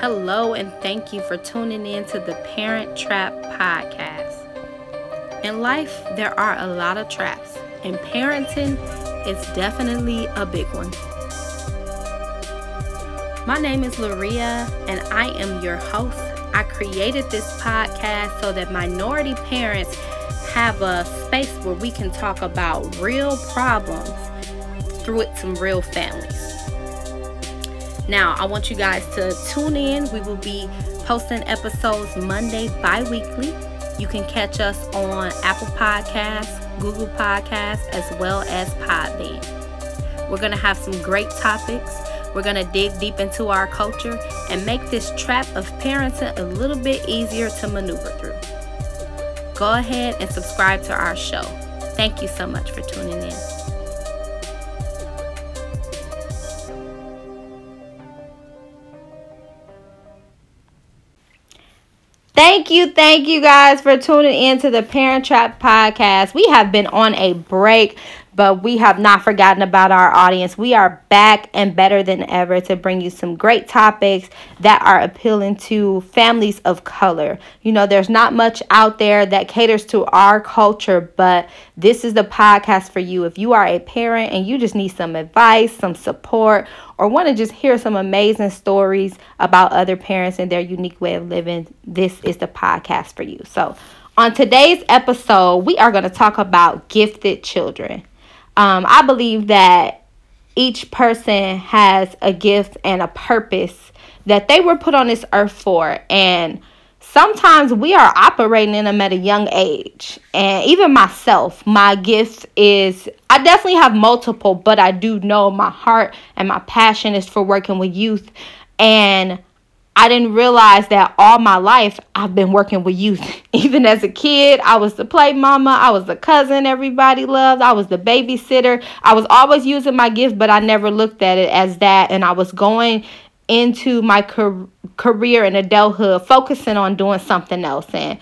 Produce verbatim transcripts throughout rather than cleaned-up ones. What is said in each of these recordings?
Hello, and thank you for tuning in to the Parent Trap Podcast. In life, there are a lot of traps, and parenting is definitely a big one. My name is Luria, and I am your host. I created this podcast so that minority parents have a space where we can talk about real problems through it, some real families. Now, I want you guys to tune in. We will be posting episodes Monday bi-weekly. You can catch us on Apple Podcasts, Google Podcasts, as well as Podbean. We're going to have some great topics. We're going to dig deep into our culture and make this trap of parenting a little bit easier to maneuver through. Go ahead and subscribe to our show. Thank you so much for tuning in. Thank you, thank you guys for tuning in to the Parent Trap Podcast. We have been on a break, but we have not forgotten about our audience. We are back and better than ever to bring you some great topics that are appealing to families of color. You know, there's not much out there that caters to our culture, but this is the podcast for you. If you are a parent and you just need some advice, some support, or want to just hear some amazing stories about other parents and their unique way of living, this is the podcast for you. So on today's episode, we are going to talk about gifted children. Um, I believe that each person has a gift and a purpose that they were put on this earth for. And sometimes we are operating in them at a young age. And even myself, my gift is, I definitely have multiple, but I do know my heart and my passion is for working with youth. And I didn't realize that all my life I've been working with youth. Even as a kid, I was the play mama. I was the cousin everybody loved. I was the babysitter. I was always using my gift, but I never looked at it as that. And I was going into my car- career in adulthood, focusing on doing something else. And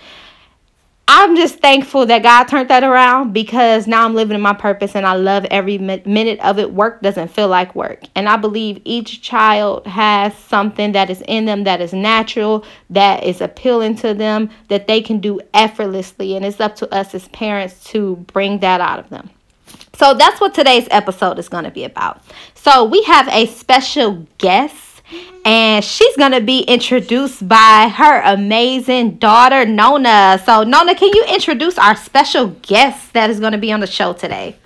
I'm just thankful that God turned that around, because now I'm living in my purpose and I love every mi- minute of it. Work doesn't feel like work. And I believe each child has something that is in them that is natural, that is appealing to them, that they can do effortlessly. And it's up to us as parents to bring that out of them. So that's what today's episode is going to be about. So we have a special guest. And she's going to be introduced by her amazing daughter, Nona. So, Nona, can you introduce our special guest that is going to be on the show today?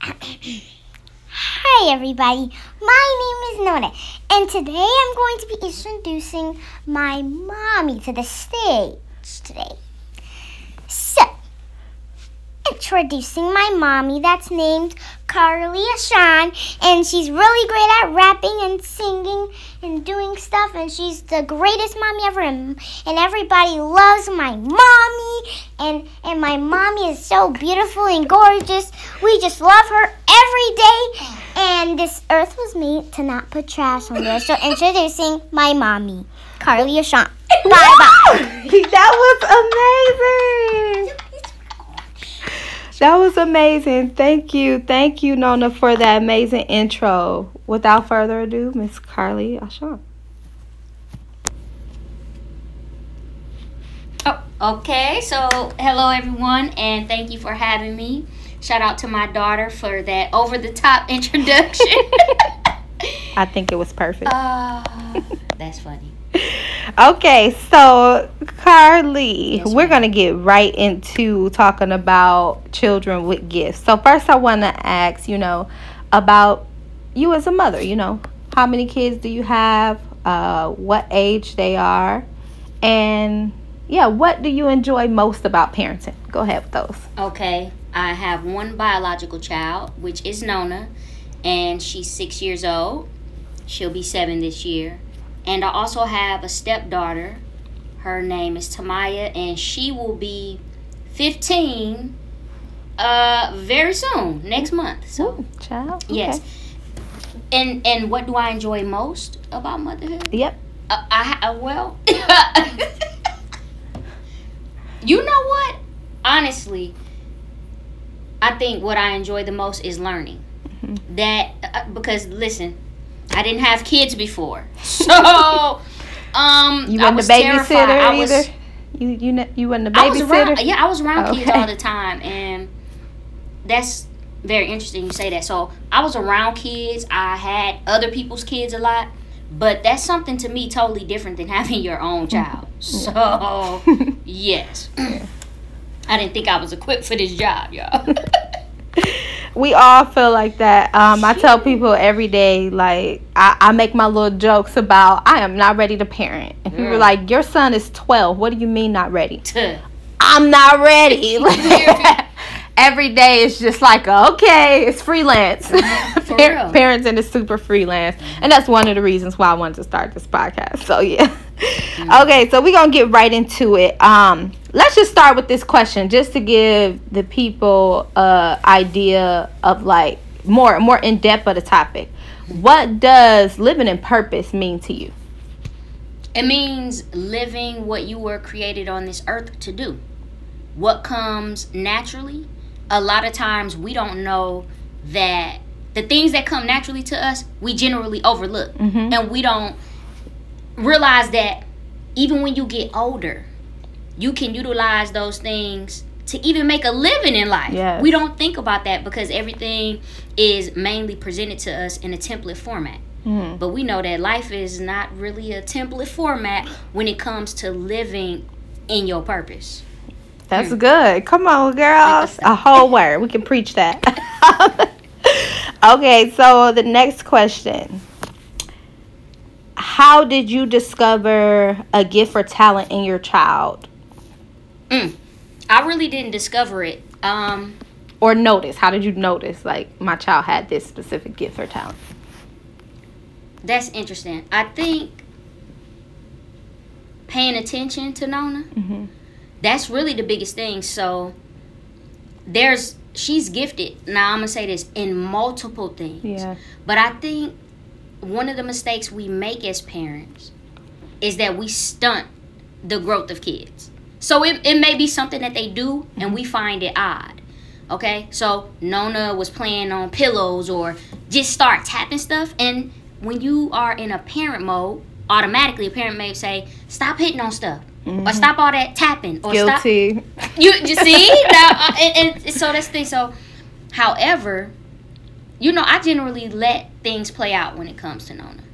Hi, everybody. My name is Nona. And today I'm going to be introducing my mommy to the stage today. So, introducing my mommy that's named Carly Ashawn, and she's really great at rapping and singing and doing stuff, and she's the greatest mommy ever, and, and everybody loves my mommy, and, and my mommy is so beautiful and gorgeous. We just love her every day, and this earth was made to not put trash on there. So introducing my mommy, Carly Ashawn. Bye-bye. That was amazing. That was amazing. Thank you. Thank you, Nona, for that amazing intro. Without further ado, Miss Carly Ashawn. Oh, okay. So, hello, everyone, and thank you for having me. Shout out to my daughter for that over-the-top introduction. I think it was perfect. Uh, that's funny. Okay, so Carly, yes, we're going to get right into talking about children with gifts. So first I want to ask, you know, about you as a mother, you know, how many kids do you have, uh, what age they are, and yeah, what do you enjoy most about parenting? Go ahead with those. Okay, I have one biological child, which is Nona, and she's six years old. She'll be seven this year. And I also have a stepdaughter. Her name is Tamaya, and she will be fifteen uh, very soon, next month. So, ooh, child. Okay. Yes. And and what do I enjoy most about motherhood? Yep. Uh, I, I well, you know what? Honestly, I think what I enjoy the most is learning. Mm-hmm. That uh, because listen. I didn't have kids before, so um, you I was the babysitter terrified. I was, either? You you you wasn't a babysitter. I was around, yeah, I was around okay. kids all the time, and that's very interesting. You say that. So I was around kids. I had other people's kids a lot, but that's something to me totally different than having your own child. So yes, yeah. I didn't think I was equipped for this job, y'all. We all feel like that. Um, I tell people every day, like, I, I make my little jokes about, I am not ready to parent. And people are like, your son is twelve. What do you mean not ready? I'm not ready. Every day is just like, okay, it's freelance. For real. Parenting is super freelance. And that's one of the reasons why I wanted to start this podcast. So, yeah. Mm-hmm. Okay, so we're going to get right into it. Um, let's just start with this question just to give the people an uh, idea of, like, more more in-depth of the topic. What does living in purpose mean to you? It means living what you were created on this earth to do. What comes naturally. A lot of times we don't know that the things that come naturally to us, we generally overlook. Mm-hmm. And we don't realize that even when you get older, you can utilize those things to even make a living in life. Yes. We don't think about that because everything is mainly presented to us in a template format. Mm-hmm. But we know that life is not really a template format when it comes to living in your purpose. That's mm. good. Come on, girls. A whole word. We can preach that. Okay, so the next question. How did you discover a gift or talent in your child? Mm, I really didn't discover it. Um, or notice. How did you notice, like, my child had this specific gift or talent? That's interesting. I think paying attention to Nona, mm-hmm. that's really the biggest thing. So there's she's gifted. Now, I'm going to say this, in multiple things. Yeah. But I think one of the mistakes we make as parents is that we stunt the growth of kids. So it, it may be something that they do and we find it odd. Okay? So Nona was playing on pillows or just start tapping stuff. And when you are in a parent mode, automatically a parent may say, stop hitting on stuff. Mm-hmm. Or stop all that tapping. Or Guilty. Stop. You, you see? Now, uh, and, and so that's the thing. So, however, you know, I generally let things play out when it comes to Nona.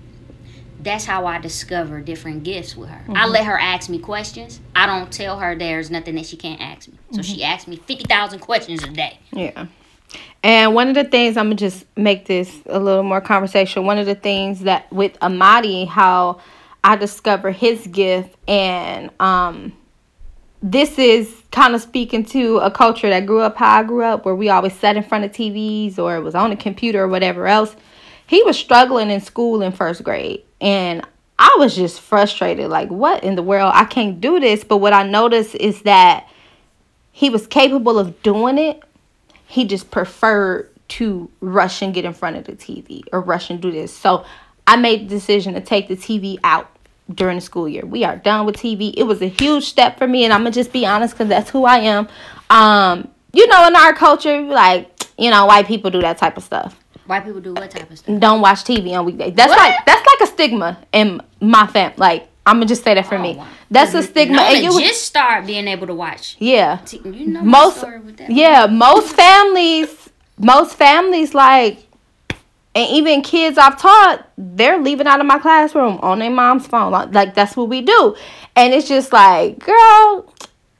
That's how I discover different gifts with her. Mm-hmm. I let her ask me questions. I don't tell her there's nothing that she can't ask me. So mm-hmm. she asks me fifty thousand questions a day. Yeah. And one of the things, I'm going to just make this a little more conversational. One of the things that with Amadi, how I discover his gift, and um, this is kind of speaking to a culture that grew up how I grew up, where we always sat in front of T Vs or it was on a computer or whatever else. He was struggling in school in first grade, and I was just frustrated, like, what in the world? I can't do this. But what I noticed is that he was capable of doing it. He just preferred to rush and get in front of the T V or rush and do this. So I made the decision to take the T V out during the school year. We are done with T V. It was a huge step for me, and I'm gonna just be honest because that's who I am. Um, you know, in our culture, like, you know, white people do that type of stuff. White people do what type of stuff? Don't watch T V on weekdays. That's what? like that's like a stigma in my family. Like, I'm gonna just say that for oh, me. Wow. That's a stigma. No, and you just start being able to watch. Yeah. T- you know most. With that yeah, one. most families, most families like. And even kids I've taught, they're leaving out of my classroom on their mom's phone. Like, that's what we do. And it's just like, girl,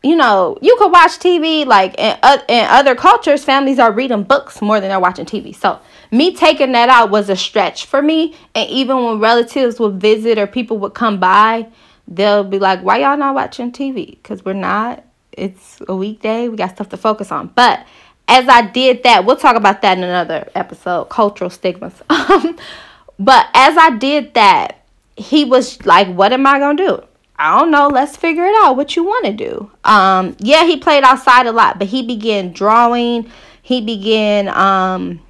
you know, you could watch T V. Like, in, uh, in other cultures, families are reading books more than they're watching T V. So me taking that out was a stretch for me. And even when relatives would visit or people would come by, they'll be like, why y'all not watching T V? Because we're not. It's a weekday. We got stuff to focus on. But as I did that, we'll talk about that in another episode, cultural stigmas. But as I did that, he was like, what am I going to do? I don't know. Let's figure it out. What you want to do? Um, yeah, he played outside a lot, but he began drawing. He began um,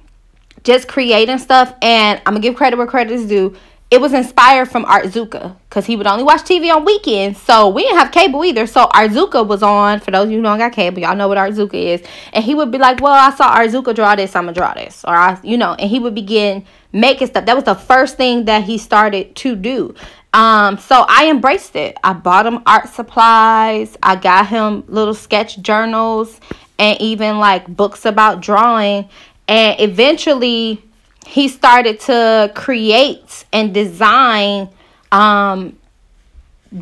just creating stuff. And I'm going to give credit where credit is due. it was inspired from Art Zuka, because he would only watch T V on weekends. So we didn't have cable either. So Art Zuka was on. For those of you who don't got cable, y'all know what Art Zuka is. And he would be like, well, I saw Art Zuka draw this, I'm going to draw this. Or, I, you know, and he would begin making stuff. That was the first thing that he started to do. Um, so I embraced it. I bought him art supplies. I got him little sketch journals and even like books about drawing. And eventually he started to create and design um,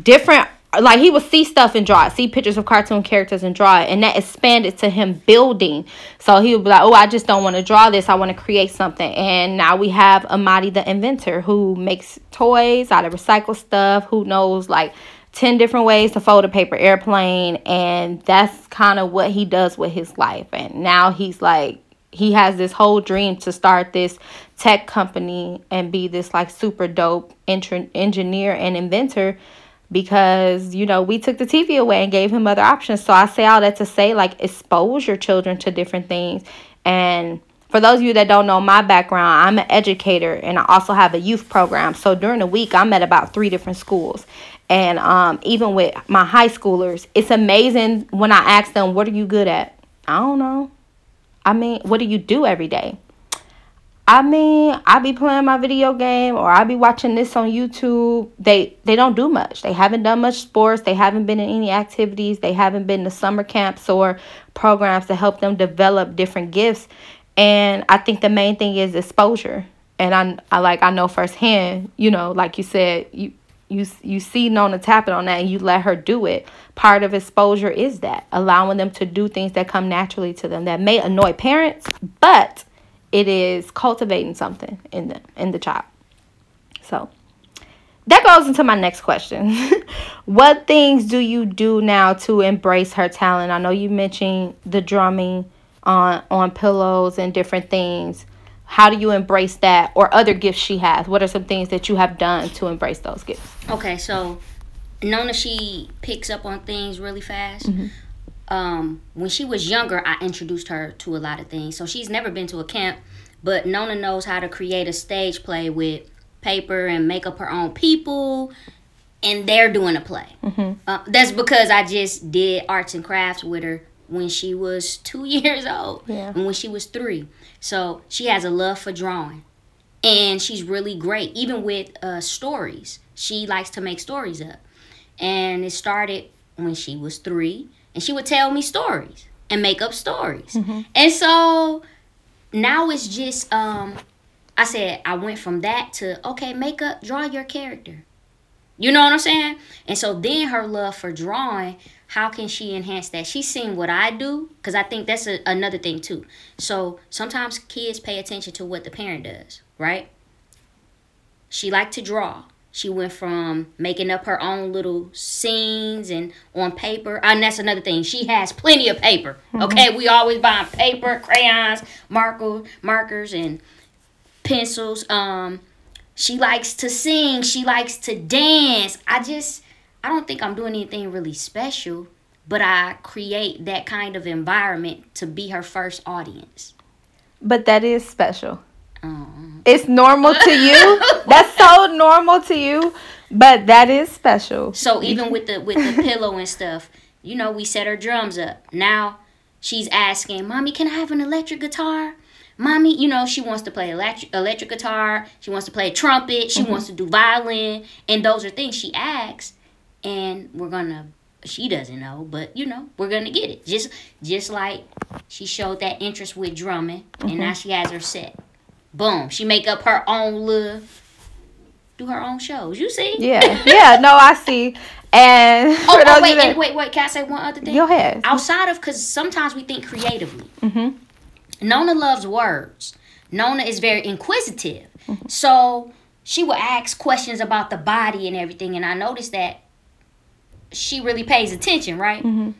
different, like he would see stuff and draw it, see pictures of cartoon characters and draw it. And that expanded to him building. So he would be like, oh, I just don't want to draw this, I want to create something. And now we have Amadi the Inventor, who makes toys out of recycled stuff, who knows like ten different ways to fold a paper airplane. And that's kind of what he does with his life. And now he's like, he has this whole dream to start this tech company and be this like super dope ent- engineer and inventor, because, you know, we took the T V away and gave him other options. So I say all that to say, like, expose your children to different things. And for those of you that don't know my background, I'm an educator and I also have a youth program. So during the week, I'm at about three different schools. And um, even with my high schoolers, it's amazing when I ask them, what are you good at? I don't know. I mean, what do you do every day? I mean, I be playing my video game, or I be watching this on YouTube. They they don't do much. They haven't done much sports. They haven't been in any activities. They haven't been to summer camps or programs to help them develop different gifts. And I think the main thing is exposure. And I, I like I know firsthand, you know, like you said, you you you see Nona tapping on that and you let her do it. Part of exposure is that, allowing them to do things that come naturally to them, that may annoy parents, but it is cultivating something in them, in the child. So that goes into my next question. What things do you do now to embrace her talent? I know you mentioned the drumming on, on pillows and different things. How do you embrace that, or other gifts she has? What are some things that you have done to embrace those gifts? Okay, so Nona, she picks up on things really fast. Mm-hmm. Um, when she was younger, I introduced her to a lot of things. So she's never been to a camp, but Nona knows how to create a stage play with paper and make up her own people, and they're doing a play. Mm-hmm. Uh, that's because I just did arts and crafts with her when she was two years old, yeah. and when she was three. So she has a love for drawing, and she's really great, even with uh, stories. She likes to make stories up. And it started when she was three, and she would tell me stories and make up stories. Mm-hmm. And so now it's just, um, I said, I went from that to, okay, make up, draw your character. You know what I'm saying? And so then her love for drawing, how can she enhance that? She's seen what I do, because I think that's a, another thing too. So sometimes kids pay attention to what the parent does, right? She liked to draw. She went from making up her own little scenes and on paper. And that's another thing. She has plenty of paper. Okay, mm-hmm. We always buying paper, crayons, marker, markers, and pencils. Um, she likes to sing. She likes to dance. I just, I don't think I'm doing anything really special, but I create that kind of environment to be her first audience. But that is special. Um. It's normal to you. That's so normal to you, but that is special. So even with the with the pillow and stuff, you know, we set her drums up. Now she's asking, "Mommy, can I have an electric guitar? Mommy, you know, she wants to play electric electric guitar. She wants to play trumpet. She mm-hmm. wants to do violin, and those are things she asks. And we're gonna. She doesn't know, but you know, we're gonna get it. Just just like she showed that interest with drumming, and mm-hmm. now she has her set. Boom, she make up her own little, do her own shows. You see? Yeah, yeah, no, I see. And oh, oh wait, and wait, wait, can I say one other thing? Go ahead. Outside of, because sometimes we think creatively. Mm-hmm. Nona loves words. Nona is very inquisitive. Mm-hmm. So she will ask questions about the body and everything, and I noticed that she really pays attention, right? Mm-hmm.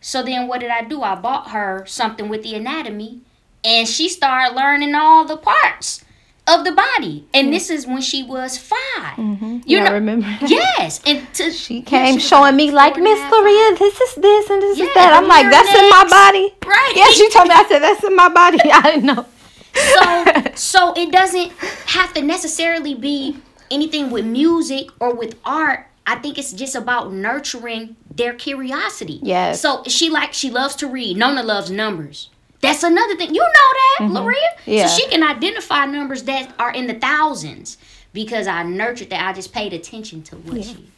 So then what did I do? I bought her something with the anatomy. And she started learning all the parts of the body. And mm-hmm. this is when she was five. Mm-hmm. You know, I remember. Yes. And to, she came she showing me like, Miss Luria, this is this and this yeah, is that. I'm like, that's next. In my body. Right. Yeah, she told me. I said, that's in my body. I didn't know. So, so it doesn't have to necessarily be anything with music or with art, I think it's just about nurturing their curiosity. Yes. So she like she loves to read. Nona loves numbers. That's another thing. You know that, mm-hmm. Luria? Yeah. So she can identify numbers that are in the thousands because I nurtured that. I just paid attention to what yeah. she.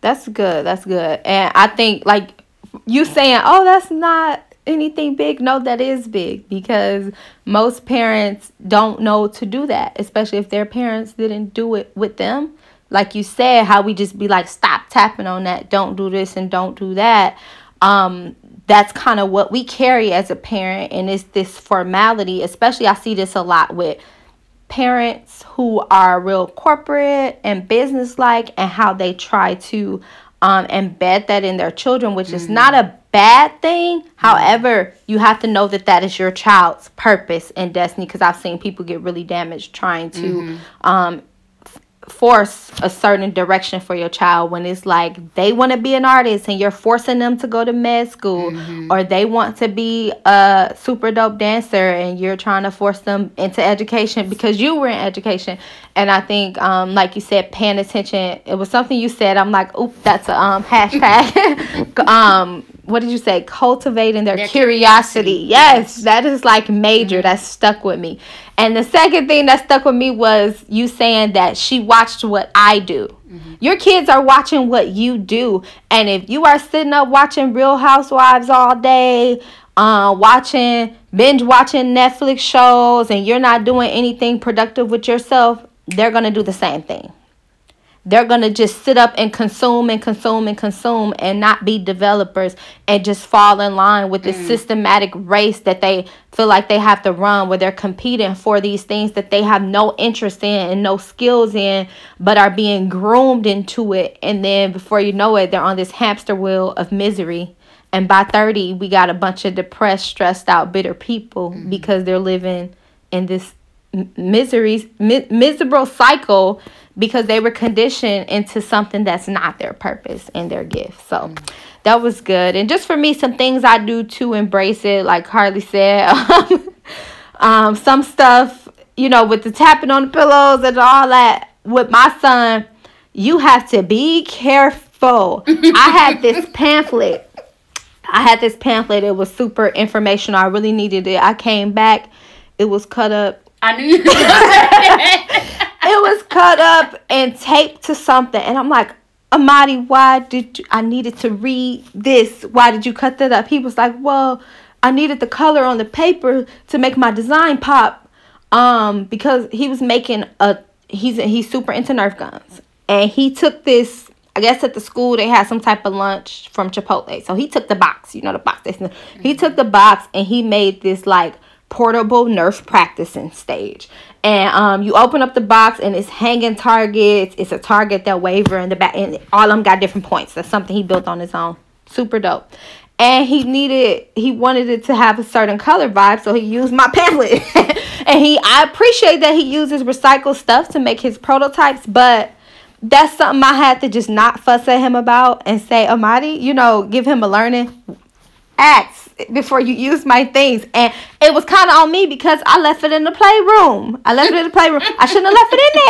That's good. That's good. And I think, like, you saying, oh, that's not anything big. No, that is big, because most parents don't know to do that, especially if their parents didn't do it with them. Like you said, how we just be like, stop tapping on that. Don't do this and don't do that. Um, that's kind of what we carry as a parent. And it's this formality, especially I see this a lot with parents who are real corporate and business-like, and how they try to um, embed that in their children, which mm. is not a bad thing. However, you have to know that that is your child's purpose and destiny, because I've seen people get really damaged trying to mm-hmm. um, f- force a certain direction for your child, when it's like they want to be an artist and you're forcing them to go to med school, mm-hmm. or they want to be a super dope dancer and you're trying to force them into education because you were in education. And I think, um, like you said, paying attention. It was something you said. I'm like, oop, that's a um, hashtag. um, What did you say? Cultivating their, their curiosity. curiosity. Yes, that is like major. Mm-hmm. That stuck with me. And the second thing that stuck with me was you saying that she watched what I do. Mm-hmm. Your kids are watching what you do. And if you are sitting up watching Real Housewives all day, uh, watching, binge watching Netflix shows, and you're not doing anything productive with yourself, they're going to do the same thing. They're going to just sit up and consume and consume and consume and not be developers and just fall in line with the mm. systematic race that they feel like they have to run, where they're competing for these things that they have no interest in and no skills in, but are being groomed into it. And then before you know it, they're on this hamster wheel of misery. And by thirty, we got a bunch of depressed, stressed out, bitter people mm. because they're living in this miseries, mi- miserable cycle, because they were conditioned into something that's not their purpose and their gift. So mm-hmm. that was good. And just for me, some things I do to embrace it, like Carly said, um, some stuff, you know, with the tapping on the pillows and all that. With my son, you have to be careful. I had this pamphlet. I had this pamphlet. It was super informational. I really needed it. I came back. It was cut up. I knew you were that. It was cut up and taped to something. And I'm like, Amadi, why did you, I needed to read this. Why did you cut that up? He was like, well, I needed the color on the paper to make my design pop. Um, because he was making a, he's, he's super into Nerf guns. And he took this, I guess at the school they had some type of lunch from Chipotle. So he took the box, you know, the box. He took the box and he made this like portable Nerf practicing stage. And um, you open up the box and it's hanging targets. It's a target that waver in the back. And all of them got different points. That's something he built on his own. Super dope. And he needed, he wanted it to have a certain color vibe. So he used my pamphlet. And he, I appreciate that he uses recycled stuff to make his prototypes. But that's something I had to just not fuss at him about and say, Amadi, you know, give him a learning. Acts before you use my things. And it was kind of on me because I left it in the playroom. I left it in the playroom. I shouldn't have left it in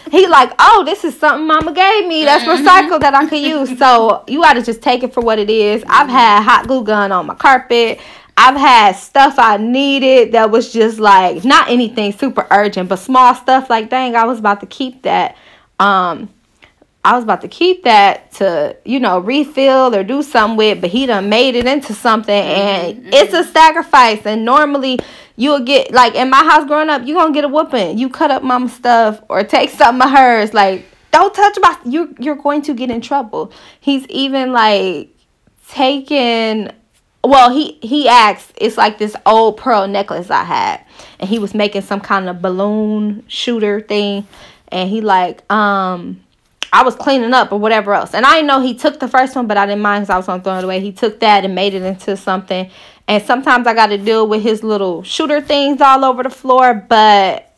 there. He like, oh, this is something Mama gave me that's recycled that I could use. So you ought to just take it for what it is. I've had hot glue gun on my carpet. I've had stuff I needed that was just like not anything super urgent, but small stuff like, dang, I was about to keep that. Um, I was about to keep that to, you know, refill or do something with, but he done made it into something, and mm-hmm. it's a sacrifice. And normally you'll get, like in my house growing up, you're going to get a whooping. You cut up mama's stuff or take something of hers. Like, don't touch my, you're, you're going to get in trouble. He's even like taking, well, he, he asked, it's like this old pearl necklace I had, and he was making some kind of balloon shooter thing. And he like, um... I was cleaning up or whatever else. And I didn't know he took the first one, but I didn't mind because I was going to throw it away. He took that and made it into something. And sometimes I got to deal with his little shooter things all over the floor. But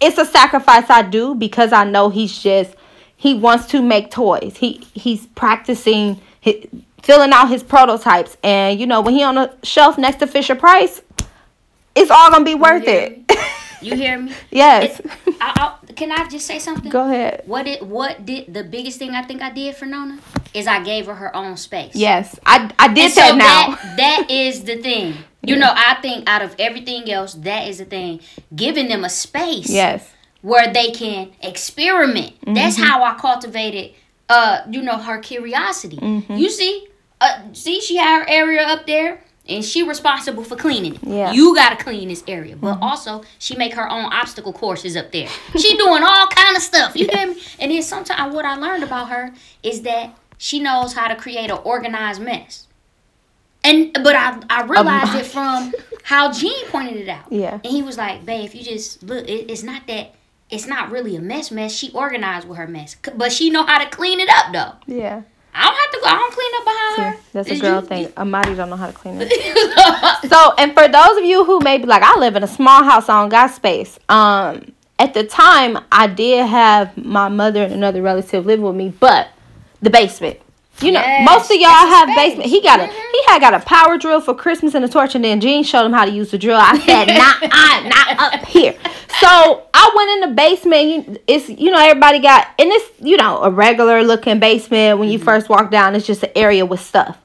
it's a sacrifice I do because I know he's just, he wants to make toys. He He's practicing, his, filling out his prototypes. And, you know, when he on the shelf next to Fisher Price, it's all going to be worth yeah. it. You hear me? Yes. It, I, I, can I just say something? Go ahead. What did what did the biggest thing I think I did for Nona is I gave her her own space. Yes, I I did and that so now. That, that is the thing. You yeah. know, I think out of everything else, that is the thing. Giving them a space. Yes. Where they can experiment. Mm-hmm. That's how I cultivated, uh, you know, her curiosity. Mm-hmm. You see, uh, see, she had her area up there. And she responsible for cleaning it. Yeah. You got to clean this area. But mm-hmm. also, she make her own obstacle courses up there. She doing all kind of stuff. You hear me? And then sometimes what I learned about her is that she knows how to create an organized mess. And But I, I realized um, it from how Jean pointed it out. Yeah. And he was like, babe, if you just look, it, it's not that, it's not really a mess mess. She organized with her mess. But she know how to clean it up, though. Yeah. I don't have to go. I don't clean up behind her. That's a girl thing. Amadi don't know how to clean up. So, and for those of you who may be like, I live in a small house, I don't got space. Um, at the time, I did have my mother and another relative live with me, but the basement. You know, yes, most of y'all have space. basement. He got a mm-hmm. he had got a power drill for Christmas and a torch, and then Jean showed him how to use the drill. I said, not I, not up here. So I went in the basement. It's, you know, everybody got, and it's, you know, a regular looking basement. When you mm-hmm. first walk down, it's just an area with stuff.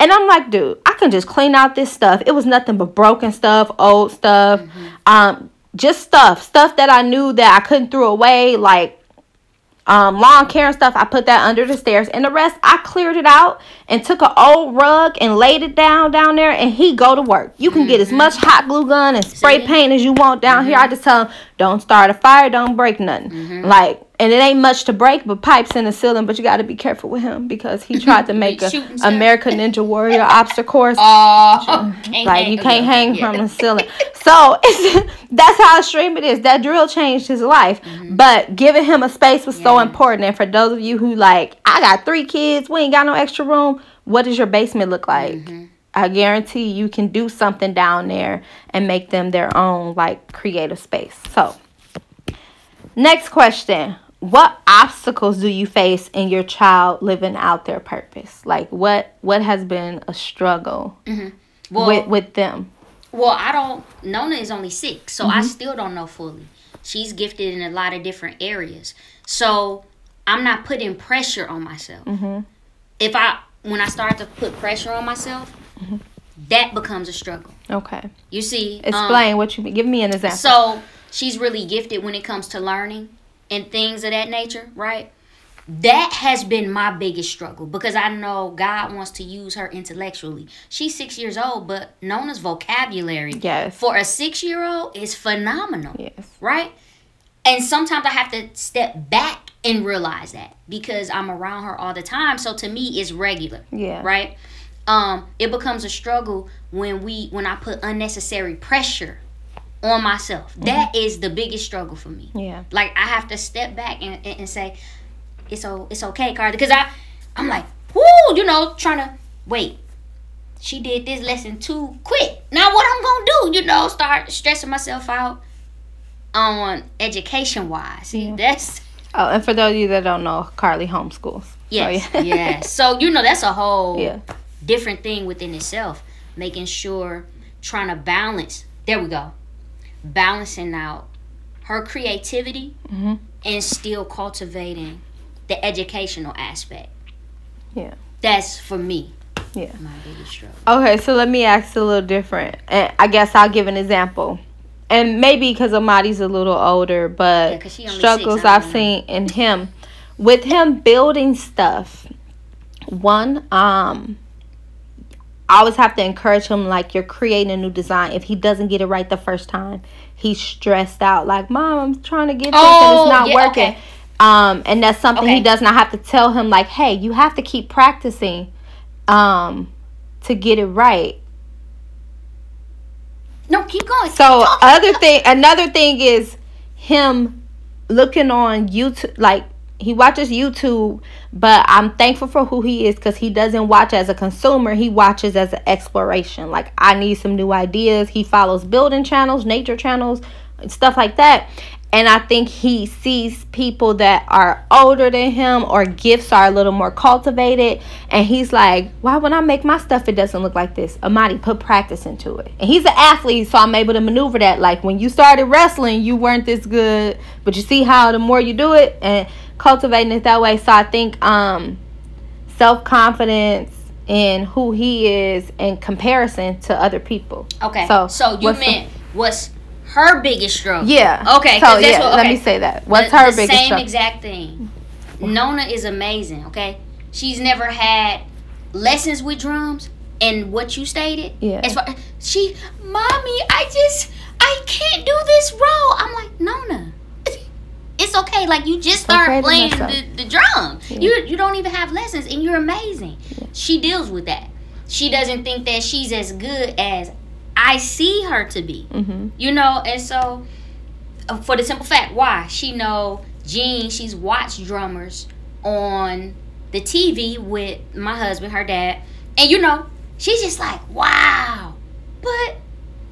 And I'm like, dude, I can just clean out this stuff. It was nothing but broken stuff, old stuff, mm-hmm. um, just stuff, stuff that I knew that I couldn't throw away, like. Um, lawn care and stuff, I put that under the stairs, and the rest I cleared it out and took an old rug and laid it down down there, and he go to work. You can mm-hmm. get as much hot glue gun and spray See? paint as you want down mm-hmm. here. I just tell him, don't start a fire, don't break nothing. Mm-hmm. Like, and it ain't much to break, but pipes in the ceiling. But you got to be careful with him because he tried to make a American Ninja Warrior obstacle course. Uh, like you can't hang yeah. from the ceiling. So it's, that's how extreme it is. That drill changed his life, mm-hmm. but giving him a space was yeah. so important. And for those of you who like, I got three kids, we ain't got no extra room. What does your basement look like? Mm-hmm. I guarantee you can do something down there and make them their own like creative space. So next question. What obstacles do you face in your child living out their purpose? Like, what what has been a struggle mm-hmm. well, with, with them? Well, I don't... Nona is only six, so mm-hmm. I still don't know fully. She's gifted in a lot of different areas. So, I'm not putting pressure on myself. Mm-hmm. If I... When I start to put pressure on myself, mm-hmm. that becomes a struggle. Okay. You see... Explain um, what you... Give me an example. So, she's really gifted when it comes to learning and things of that nature, right? That has been my biggest struggle because I know God wants to use her intellectually. She's six years old, but Nona's vocabulary yes. for a six-year-old is phenomenal, yes. right? And sometimes I have to step back and realize that because I'm around her all the time. So to me, it's regular, yeah. right? Um, it becomes a struggle when we when I put unnecessary pressure on myself. Mm-hmm. That is the biggest struggle for me. Yeah. Like, I have to step back and, and, and say, it's o- it's okay, Carly. Because I, I'm like, whoo, you know, trying to, wait, she did this lesson too quick. Now what I'm going to do, you know, start stressing myself out on education-wise. See, yeah. that's... Oh, and for those of you that don't know, Carly homeschools. Yes, so, yeah. yeah. So, you know, that's a whole yeah. different thing within itself. Making sure, trying to balance. There we go. Balancing out her creativity mm-hmm. and still cultivating the educational aspect. Yeah. That's for me. Yeah. My biggest struggle. Okay, so let me ask a little different. And I guess I'll give an example. And maybe because Amadi's a little older, but yeah, struggles six, I've know. seen in him. With him building stuff, one, um... I always have to encourage him, like, you're creating a new design. If he doesn't get it right the first time, he's stressed out. Like, Mom, I'm trying to get this oh, and it's not yeah, working. Okay. Um, and that's something okay. he does not have to tell him, like, hey, you have to keep practicing um, to get it right. No, keep going. So keep other thing, another thing is him looking on YouTube, like, he watches YouTube, but I'm thankful for who he is because he doesn't watch as a consumer. He watches as an exploration. Like, I need some new ideas. He follows building channels, nature channels, stuff like that. And I think he sees people that are older than him or gifts are a little more cultivated. And he's like, why would I make my stuff? It doesn't look like this. Amadi, put practice into it. And he's an athlete, so I'm able to maneuver that. Like, when you started wrestling, you weren't this good. But you see how the more you do it and cultivating it that way. So I think um, self-confidence in who he is in comparison to other people. Okay. So, so you meant the- what's... her biggest struggle. Yeah. Okay. So that's yeah, what, okay. Let me say that. What's the, her the biggest same struggle? Same exact thing. Nona is amazing. Okay. She's never had lessons with drums, and what you stated. Yeah. As far, she, mommy, I just, I can't do this role. I'm like, Nona, it's okay. Like, you just started playing the, the drum. Yeah. You you don't even have lessons, and you're amazing. Yeah. She deals with that. She doesn't think that she's as good as I see her to be, mm-hmm. you know, and so uh, for the simple fact, why? She know Jean, she's watched drummers on the T V with my husband, her dad, and you know, she's just like, wow. But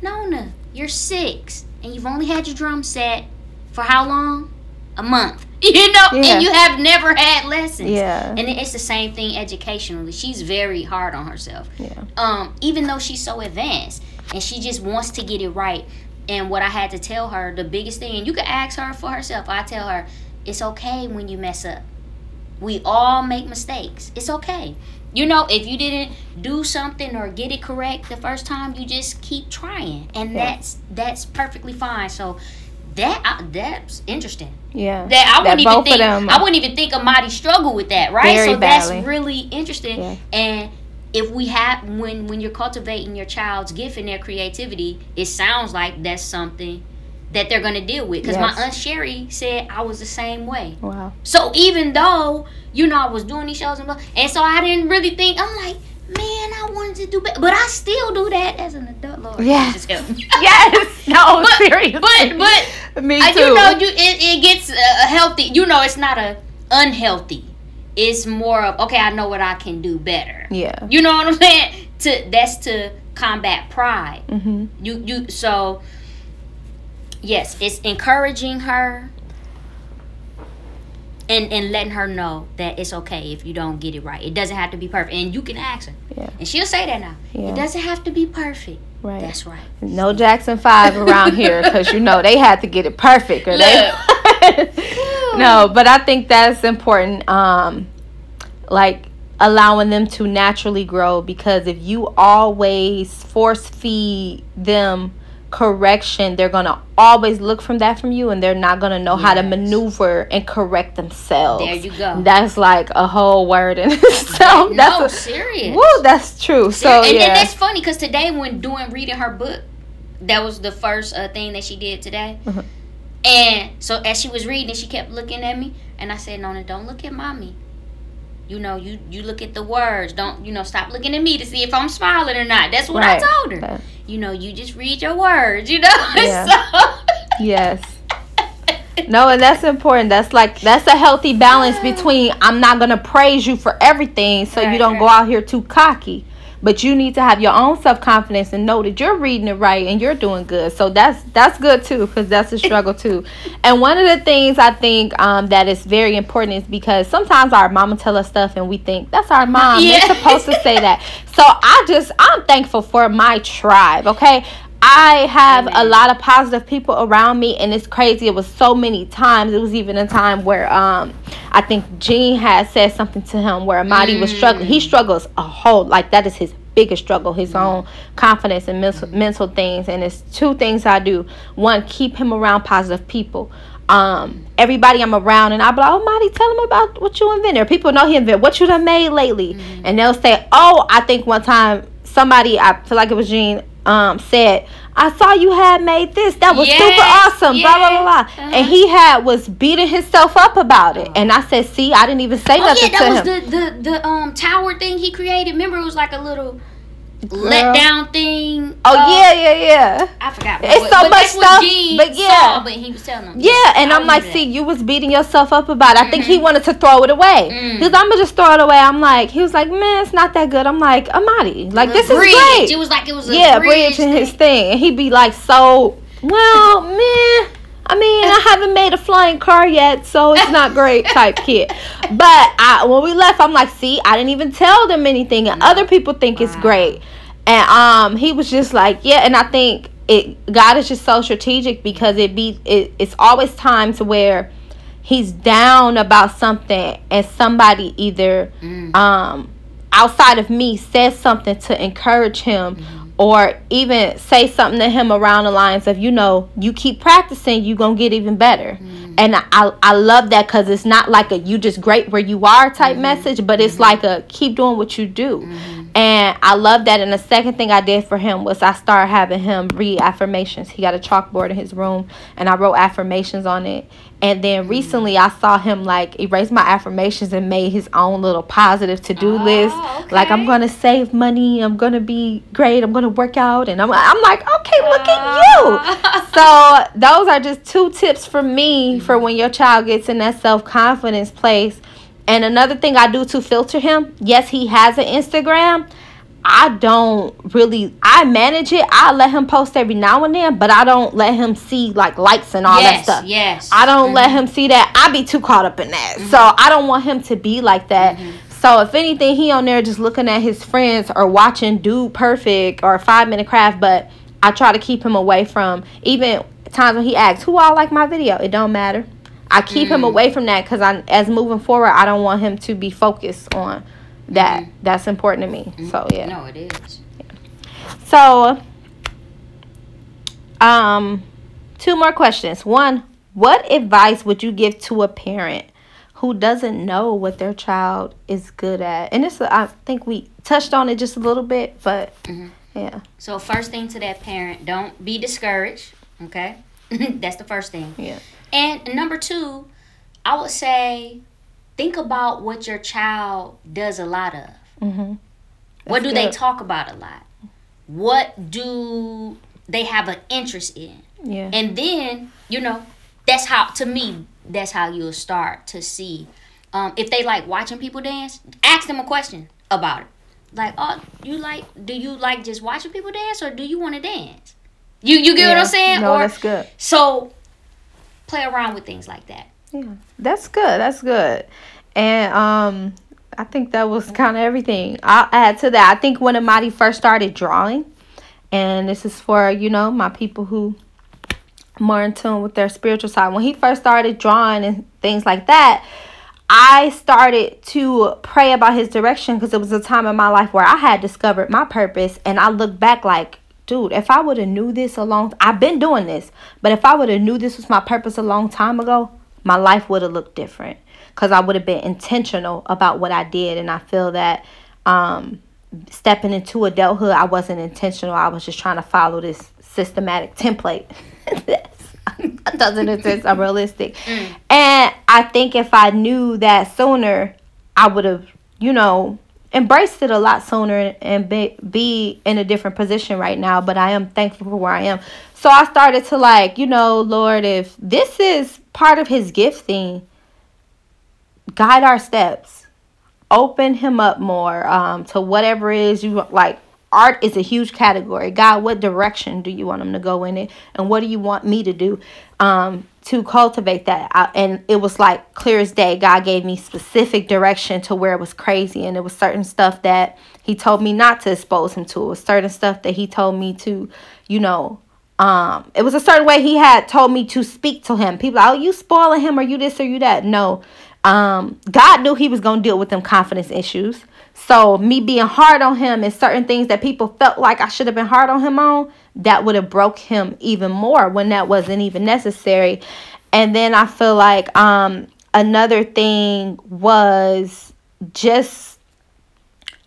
Nona, you're six, and you've only had your drum set for how long? A month, you know, yeah. and you have never had lessons. Yeah. And it's the same thing educationally. She's very hard on herself. Yeah. Um, even though she's so advanced. And she just wants to get it right. And what I had to tell her, the biggest thing, and you can ask her for herself. I tell her, it's okay when you mess up. We all make mistakes. It's okay. You know, if you didn't do something or get it correct the first time, you just keep trying. And yeah. that's that's perfectly fine. So that I, that's interesting. Yeah. That I wouldn't that even think them, I wouldn't even think Amadi struggled with that, right? Very so badly. That's really interesting. Yeah. And if we have, when, when you're cultivating your child's gift and their creativity, it sounds like that's something that they're going to deal with. Because yes. my Aunt Sherry said I was the same way. Wow. So even though, you know, I was doing these shows and blah, and so I didn't really think, I'm like, man, I wanted to do better. But I still do that as an adult. Lord, yes. Yes. No, but, seriously. But, but. Me too. Uh, you know, you, it, it gets uh, healthy. You know, it's not a unhealthy. It's more of, okay, I know what I can do better. Yeah. You know what I'm saying? To that's to combat pride. Mm-hmm. You you so yes, it's encouraging her and and letting her know that it's okay if you don't get it right. It doesn't have to be perfect. And you can ask her. Yeah. And she'll say that now. Yeah. It doesn't have to be perfect. Right. That's right. No Jackson five around here, because you know they had to get it perfect or they no, but I think that's important, um, like allowing them to naturally grow, because if you always force feed them correction, they're going to always look from that from you, and they're not going to know yes. how to maneuver and correct themselves. There you go. That's like a whole word in itself. No, that's a, serious. Woo, that's true. Ser- so, and yeah. then that's funny, because today when doing reading her book, that was the first uh, thing that she did today. Mm-hmm. And so as she was reading, she kept looking at me, and I said, Nona, don't look at mommy. You know, you, you look at the words. Don't, you know, stop looking at me to see if I'm smiling or not. That's what right. I told her. But, you know, you just read your words, you know? Yeah. So. Yes. No, and that's important. That's like, that's a healthy balance between I'm not going to praise you for everything so right, you don't right. go out here too cocky. But you need to have your own self-confidence and know that you're reading it right and you're doing good. So that's that's good, too, because that's a struggle, too. And one of the things I think um, that is very important is because sometimes our mama tell us stuff and we think, that's our mom. Yeah. They're supposed to say that. So I just, I'm thankful for my tribe, okay? I have Amen. A lot of positive people around me, and it's crazy. It was so many times. It was even a time where um, I think Jean had said something to him where Amadi mm. was struggling. He struggles a whole, like that is his biggest struggle, his mm. own confidence and mental, mm. mental things. And it's two things I do. One, keep him around positive people. Um, everybody I'm around, and I'll be like, oh, Amadi, tell him about what you invented. People know he invented what you done made lately. Mm. And they'll say, oh, I think one time somebody, I feel like it was Jean, Um, said, I saw you had made this. That was yes, super awesome. Yes. Blah, blah, blah. Uh-huh. And he had was beating himself up about it. Oh. And I said, see, I didn't even say oh, nothing yeah, to him. Yeah, that was the, the, the um, tower thing he created. Remember, it was like a little Girl. let down thing. Oh, uh, yeah, yeah, yeah. I forgot. It's what, so but much stuff. But yeah. Saw, but he was telling him. Yeah, and I I'm like, that. see, you was beating yourself up about it. I mm-hmm. think he wanted to throw it away. Mm. Because I'm going to just throw it away. I'm like, he was like, man, it's not that good. I'm like, Amadi, like, this bridge. is great. It was like it was a yeah, bridge. Yeah, bridge and his thing. And he'd be like, so, well, man. I I mean, I haven't made a flying car yet, so it's not great type kid. But I, when we left, I'm like, see, I didn't even tell them anything. And no. other people think wow. it's great. And um, he was just like, yeah. And I think it God is just so strategic because it be it, it's always times where he's down about something and somebody either mm. um, outside of me says something to encourage him. Mm. Or even say something to him around the lines of, you know, you keep practicing, you're going to get even better. Mm. And I, I I love that because it's not like a you just great where you are type mm-hmm. message, but it's mm-hmm. like a keep doing what you do. Mm-hmm. And I love that. And the second thing I did for him was I started having him read affirmations. He got a chalkboard in his room, and I wrote affirmations on it. And then mm-hmm. recently I saw him, like, erase my affirmations and made his own little positive to-do oh, list. Okay. Like, I'm going to save money. I'm going to be great. I'm going to work out. And I'm, I'm like, okay, look uh. at you. So those are just two tips from me mm-hmm. for when your child gets in that self-confidence place. And another thing I do to filter him, yes, he has an Instagram. I don't really, I manage it. I let him post every now and then, but I don't let him see like likes and all yes, that stuff. Yes, yes. I don't mm-hmm. let him see that. I be too caught up in that. Mm-hmm. So I don't want him to be like that. Mm-hmm. So if anything, he on there just looking at his friends or watching Dude Perfect or Five Minute Craft, but I try to keep him away from, even times when he asks, who all like my video? It don't matter. I keep mm. him away from that because I, as moving forward, I don't want him to be focused on that. Mm-hmm. That's important to me. Mm-hmm. So yeah. No, it is. Yeah. So, um, two more questions. One, what advice would you give to a parent who doesn't know what their child is good at? And this, I think we touched on it just a little bit, but mm-hmm. yeah. So first thing to that parent, don't be discouraged. Okay, that's the first thing. Yeah. And number two, I would say, think about what your child does a lot of. Mm-hmm. What do good. They talk about a lot? What do they have an interest in? Yeah. And then, you know, that's how, to me, that's how you'll start to see. Um, if they like watching people dance, ask them a question about it. Like, oh, you like, do you like just watching people dance or do you want to dance? You you get yeah. what I'm saying? No, or, that's good. So, play around with things like that. Yeah, that's good. That's good. And um, I think that was kind of everything. I'll add to that. I think when Amadi first started drawing, and this is for, you know, my people who are more in tune with their spiritual side. When he first started drawing and things like that, I started to pray about his direction because it was a time in my life where I had discovered my purpose. And I look back like, dude, if I would have knew this a long... I've been doing this. But if I would have knew this was my purpose a long time ago, my life would have looked different. Because I would have been intentional about what I did. And I feel that um, stepping into adulthood, I wasn't intentional. I was just trying to follow this systematic template. That doesn't exist. I'm realistic. Mm. And I think if I knew that sooner, I would have, you know... embraced it a lot sooner and be, be in a different position right now. But I am thankful for where I am. So I started to like, you know, Lord, if this is part of his gifting, guide our steps, open him up more um, to whatever it is you like. Art is a huge category. God, what direction do you want him to go in it? And what do you want me to do um, to cultivate that? I, and it was like clear as day. God gave me specific direction to where it was crazy. And it was certain stuff that he told me not to expose him to. It was certain stuff that he told me to, you know, um, it was a certain way he had told me to speak to him. People, oh, you spoiling him or you this or you that. No, um, God knew he was going to deal with them confidence issues. So me being hard on him and certain things that people felt like I should have been hard on him on, that would have broke him even more when that wasn't even necessary. And then I feel like um, another thing was just,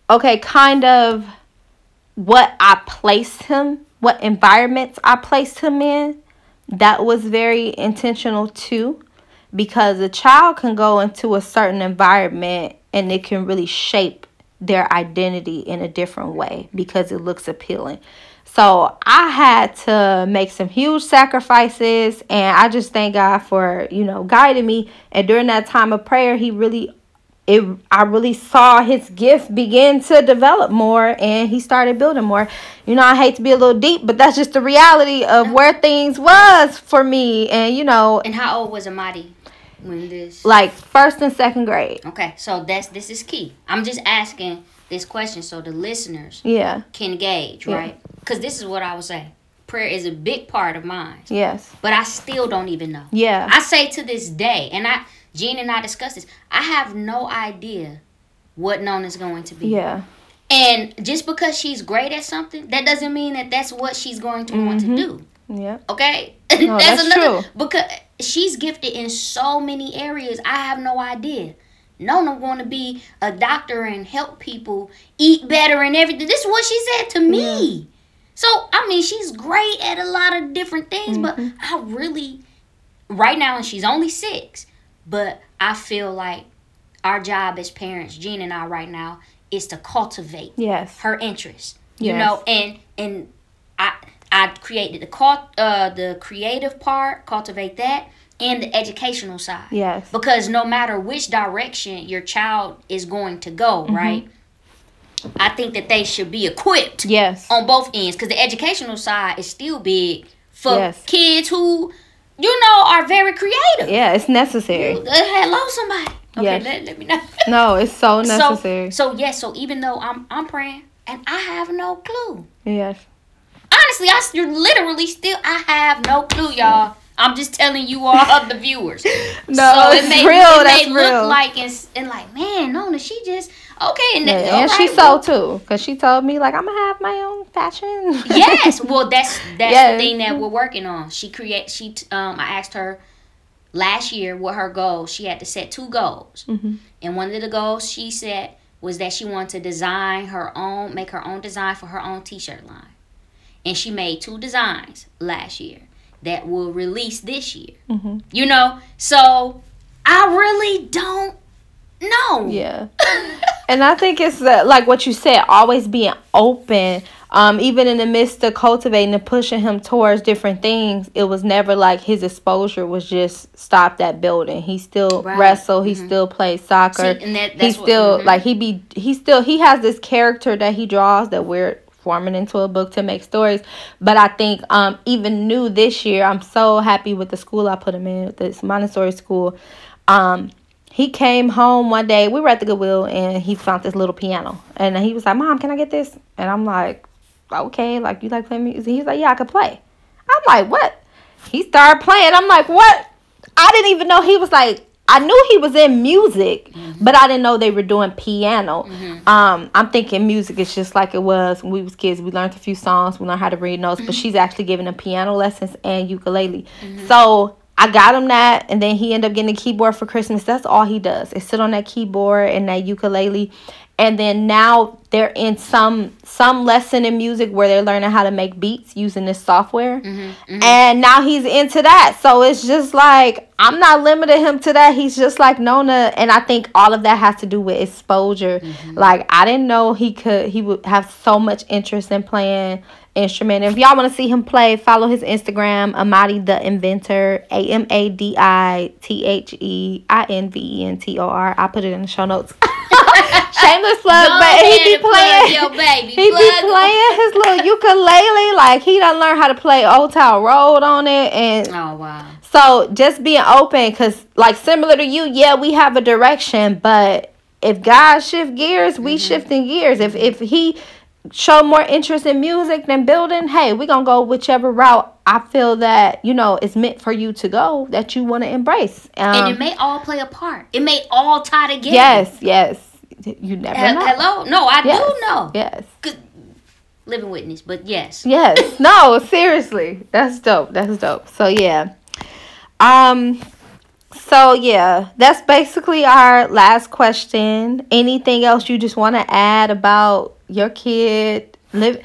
okay, kind of what I placed him, what environments I placed him in. That was very intentional too, because a child can go into a certain environment and it can really shape their identity in a different way because it looks appealing. So I had to make some huge sacrifices, and I just thank God for, you know, guiding me. And during that time of prayer, he really it I really saw his gift begin to develop more, and he started building more. You know, I hate to be a little deep, but that's just the reality of where things was for me. And, you know. And how old was Amadi when this? Like, first and second grade. Okay, so that's this is key. I'm just asking this question so the listeners yeah. can gauge, right? Because yeah. this is what I would say. Prayer is a big part of mine. Yes. But I still don't even know. Yeah. I say to this day, and I... Jean and I discussed this. I have no idea what Nona's going to be. Yeah. And just because she's great at something, that doesn't mean that that's what she's going to mm-hmm. want to do. Yeah. Okay? No, that's, that's another true. Because she's gifted in so many areas. I have no idea. Nona want to be a doctor and help people eat better and everything. This is what she said to me. Mm. So, I mean, she's great at a lot of different things, mm-hmm. but I really, right now, and she's only six, but I feel like our job as parents, Jean and I right now, is to cultivate yes. her interests. You yes. know, and and I I created the cult, uh the creative part, cultivate that, and the educational side. Yes. Because no matter which direction your child is going to go, mm-hmm. right? I think that they should be equipped yes. on both ends, because the educational side is still big for yes. kids who, you know, are very creative. Yeah, it's necessary. You, uh, hello, somebody. Okay, yes. let, let me know. No, it's so necessary. So, so yes, yeah, so even though I'm I'm praying, and I have no clue. Yes. Honestly, I you're literally still, I have no clue, y'all. I'm just telling you all of the viewers. No, so it's it may, real. It that's may real. Look like, and, and like, man, Nona, she just, okay. And, yeah, that, and right, she well, sold too, because she told me, like, I'm going to have my own fashion. Yes. Well, that's that's yes. the thing that we're working on. She create, She um. I asked her last year what her goals. She had to set two goals. Mm-hmm. And one of the goals she set was that she wanted to design her own, make her own design for her own T-shirt line. And she made two designs last year that will release this year. Mm-hmm. You know? So, I really don't know. Yeah. And I think it's uh, like what you said, always being open. Um, even in the midst of cultivating and pushing him towards different things, it was never like his exposure was just stopped at building. He still right. wrestled. He mm-hmm. still played soccer. See, and that, that's he still, what, mm-hmm. like, he be, he still, he has this character that he draws that we're forming into a book to make stories. But I think um even new this year, I'm so happy with the school I put him in, this Montessori school. Um he came home one day, we were at the Goodwill, and he found this little piano, and he was like, Mom, can I get this? And I'm like, okay, like, you like playing music? He's like, yeah, I could play. I'm like, what? He started playing. I'm like, what? I didn't even know he was like, I knew he was in music, mm-hmm. but I didn't know they were doing piano. Mm-hmm. Um, I'm thinking music is just like it was when we was kids. We learned a few songs. We learned how to read notes. Mm-hmm. But she's actually giving them piano lessons and ukulele. Mm-hmm. So I got him that, and then he ended up getting a keyboard for Christmas. That's all he does is sit on that keyboard and that ukulele. And then now they're in some some lesson in music where they're learning how to make beats using this software. Mm-hmm, mm-hmm. And now he's into that. So it's just like, I'm not limiting him to that. He's just like Nona. And I think all of that has to do with exposure. Mm-hmm. Like, I didn't know he could he would have so much interest in playing instrument. If y'all want to see him play, follow his Instagram, Amadi the Inventor, A M A D I T H E I N V E N T O R. I'll put it in the show notes. Shameless plug, no, but he be playing plug, yo, baby. He plug be playing his little ukulele. Like, he done learned how to play Old Town Road on it. And oh, wow. So just being open, because, like, similar to you, yeah, we have a direction, but if God shift gears, we mm-hmm. shifting gears. If if he show more interest in music than building, hey, we're going to go whichever route I feel that, you know, it's meant for you to go, that you want to embrace. Um, and it may all play a part. It may all tie together. Yes, yes. You never H- know. Hello? No, I yes. do know. Yes. Good. Living witness, but yes. Yes. No, seriously. That's dope. That's dope. So, yeah. Um... So, yeah, that's basically our last question. Anything else you just want to add about your kid, live,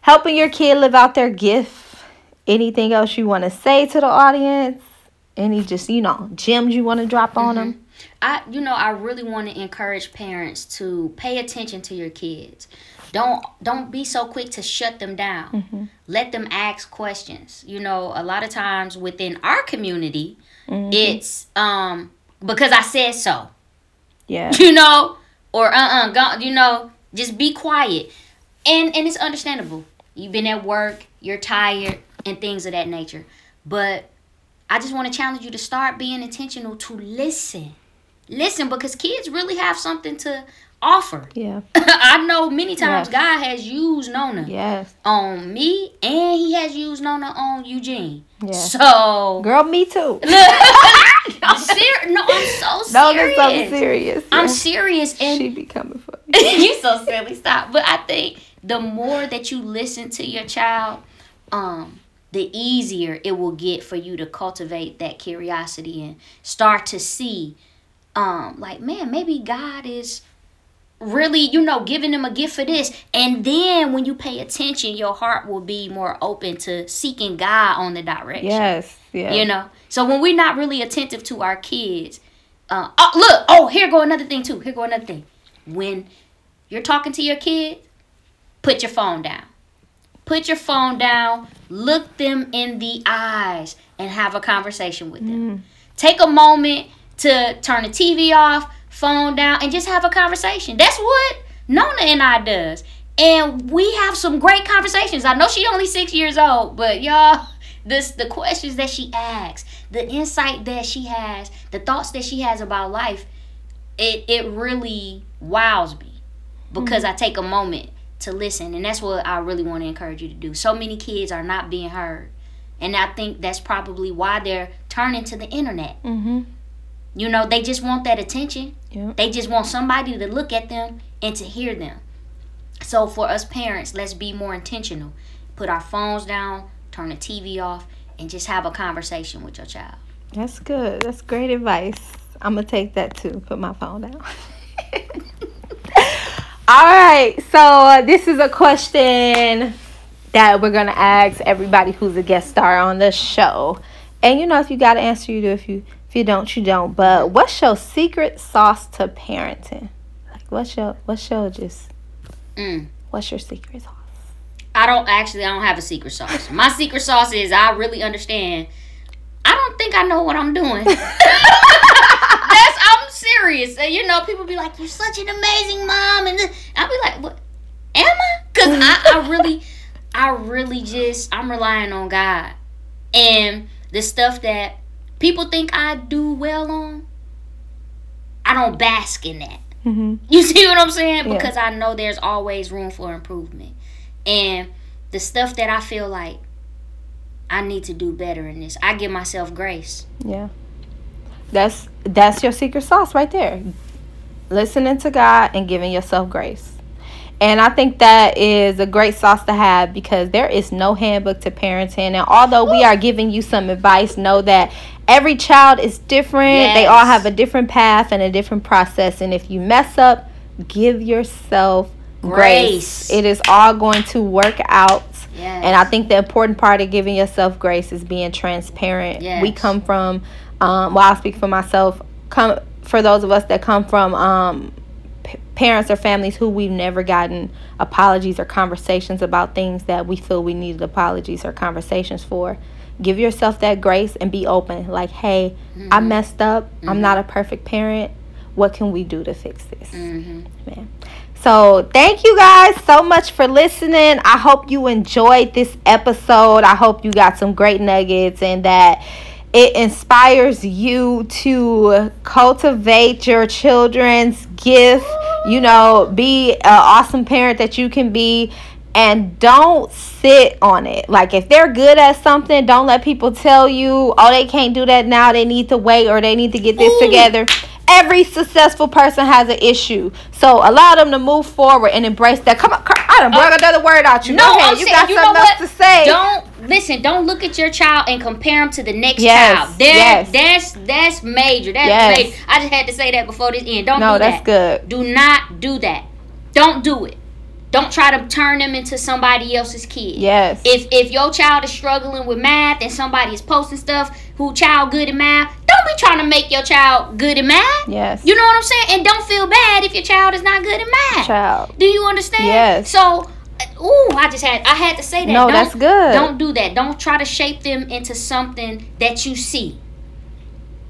helping your kid live out their gift? Anything else you want to say to the audience? Any just, you know, gems you want to drop on mm-hmm. them? I, you know, I really want to encourage parents to pay attention to your kids. Don't don't be so quick to shut them down. Mm-hmm. Let them ask questions. You know, a lot of times within our community, mm-hmm. it's um because I said so. Yeah. You know, or uh-uh, go, you know, just be quiet. And and it's understandable. You've been at work, you're tired, and things of that nature. But I just want to challenge you to start being intentional to listen. Listen, because kids really have something to offer. Yeah. I know many times yes. God has used Nona yes. on me, and he has used Nona on Eugene. Yes. So. Girl, me too. I'm ser- no, I'm so serious. Nona's so serious. I'm serious. And she be coming for me. You so silly. Stop. But I think the more that you listen to your child, um, the easier it will get for you to cultivate that curiosity and start to see, um, like, man, maybe God is really, you know, giving them a gift for this. And then when you pay attention, your heart will be more open to seeking God on the direction. Yes, yeah. You know, so when we're not really attentive to our kids, uh, oh, look, oh, here go another thing too. Here go another thing. When you're talking to your kid, put your phone down. Put your phone down, look them in the eyes, and have a conversation with them. Mm. Take a moment to turn the T V off, phone down, and just have a conversation. That's what Nona and I does. And we have some great conversations. I know she's only six years old, but y'all, this the questions that she asks, the insight that she has, the thoughts that she has about life, it, it really wows me because mm. I take a moment to listen. And that's what I really want to encourage you to do. So many kids are not being heard. And I think that's probably why they're turning to the internet. Mm-hmm. You know, they just want that attention. Yep. They just want somebody to look at them and to hear them. So for us parents, let's be more intentional. Put our phones down, turn the T V off, and just have a conversation with your child. That's good. That's great advice. I'm going to take that too. Put my phone down. All right, so uh, this is a question that we're going to ask everybody who's a guest star on the show. And, you know, if you got to answer, you do. If you if you don't, you don't. But what's your secret sauce to parenting? Like, what's your, what's your just, mm. what's your secret sauce? I don't actually, I don't have a secret sauce. My secret sauce is I really understand. I don't think I know what I'm doing. That's, I'm serious. And, you know, people be like, you're such an amazing mom. And I'll be like, what? Am I? Because I, I really, I really just, I'm relying on God. And the stuff that people think I do well on, I don't bask in that. Mm-hmm. You see what I'm saying? Because yeah. I know there's always room for improvement. And the stuff that I feel like I need to do better in this, I give myself grace. Yeah. That's that's your secret sauce right there. Listening to God and giving yourself grace. And I think that is a great sauce to have because there is no handbook to parenting. And although we are giving you some advice, know that every child is different. Yes. They all have a different path and a different process. And if you mess up, give yourself grace. grace. It is all going to work out. Yes. And I think the important part of giving yourself grace is being transparent. Yes. We come from, um, well, I'll speak for myself, come for those of us that come from um, p- parents or families who we've never gotten apologies or conversations about things that we feel we needed apologies or conversations for. Give yourself that grace and be open. Like, hey, mm-hmm. I messed up. Mm-hmm. I'm not a perfect parent. What can we do to fix this? Mm-hmm. Man. So thank you guys so much for listening. I hope you enjoyed this episode. I hope you got some great nuggets and that it inspires you to cultivate your children's gift. You know, be an awesome parent that you can be. And don't sit on it. Like, if they're good at something, don't let people tell you, oh, they can't do that now. They need to wait or they need to get this Ooh. together. Every successful person has an issue. So allow them to move forward and embrace that. Come on, I done brought uh, another word out you. No, Go ahead. I'm you saying, got you something else to say. Don't, listen, don't look at your child and compare them to the next yes. child. There, yes. That's that's major. That's yes. major. I just had to say that before this end. Don't no, do that. No, that's good. Do not do that. Don't do it. Don't try to turn them into somebody else's kid. Yes. If if your child is struggling with math and somebody is posting stuff, who child good in math, don't be trying to make your child good in math. Yes. You know what I'm saying? And don't feel bad if your child is not good in math. Child. Do you understand? Yes. So, ooh, I just had, I had to say that. No, don't, that's good. Don't do that. Don't try to shape them into something that you see.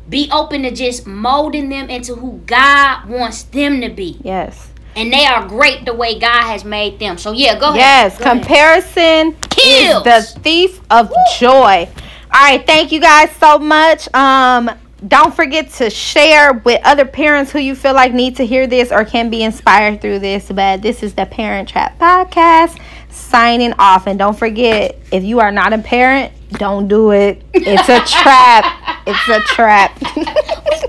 Be open to just molding them into who God wants them to be. Yes. And they are great the way God has made them. So, yeah, go ahead. Yes, go comparison ahead. Kills. Is the thief of Woo. Joy. All right, thank you guys so much. Um, don't forget to share with other parents who you feel like need to hear this or can be inspired through this. But this is the Parent Trap Podcast signing off. And don't forget, if you are not a parent, don't do it. It's a trap. It's a trap.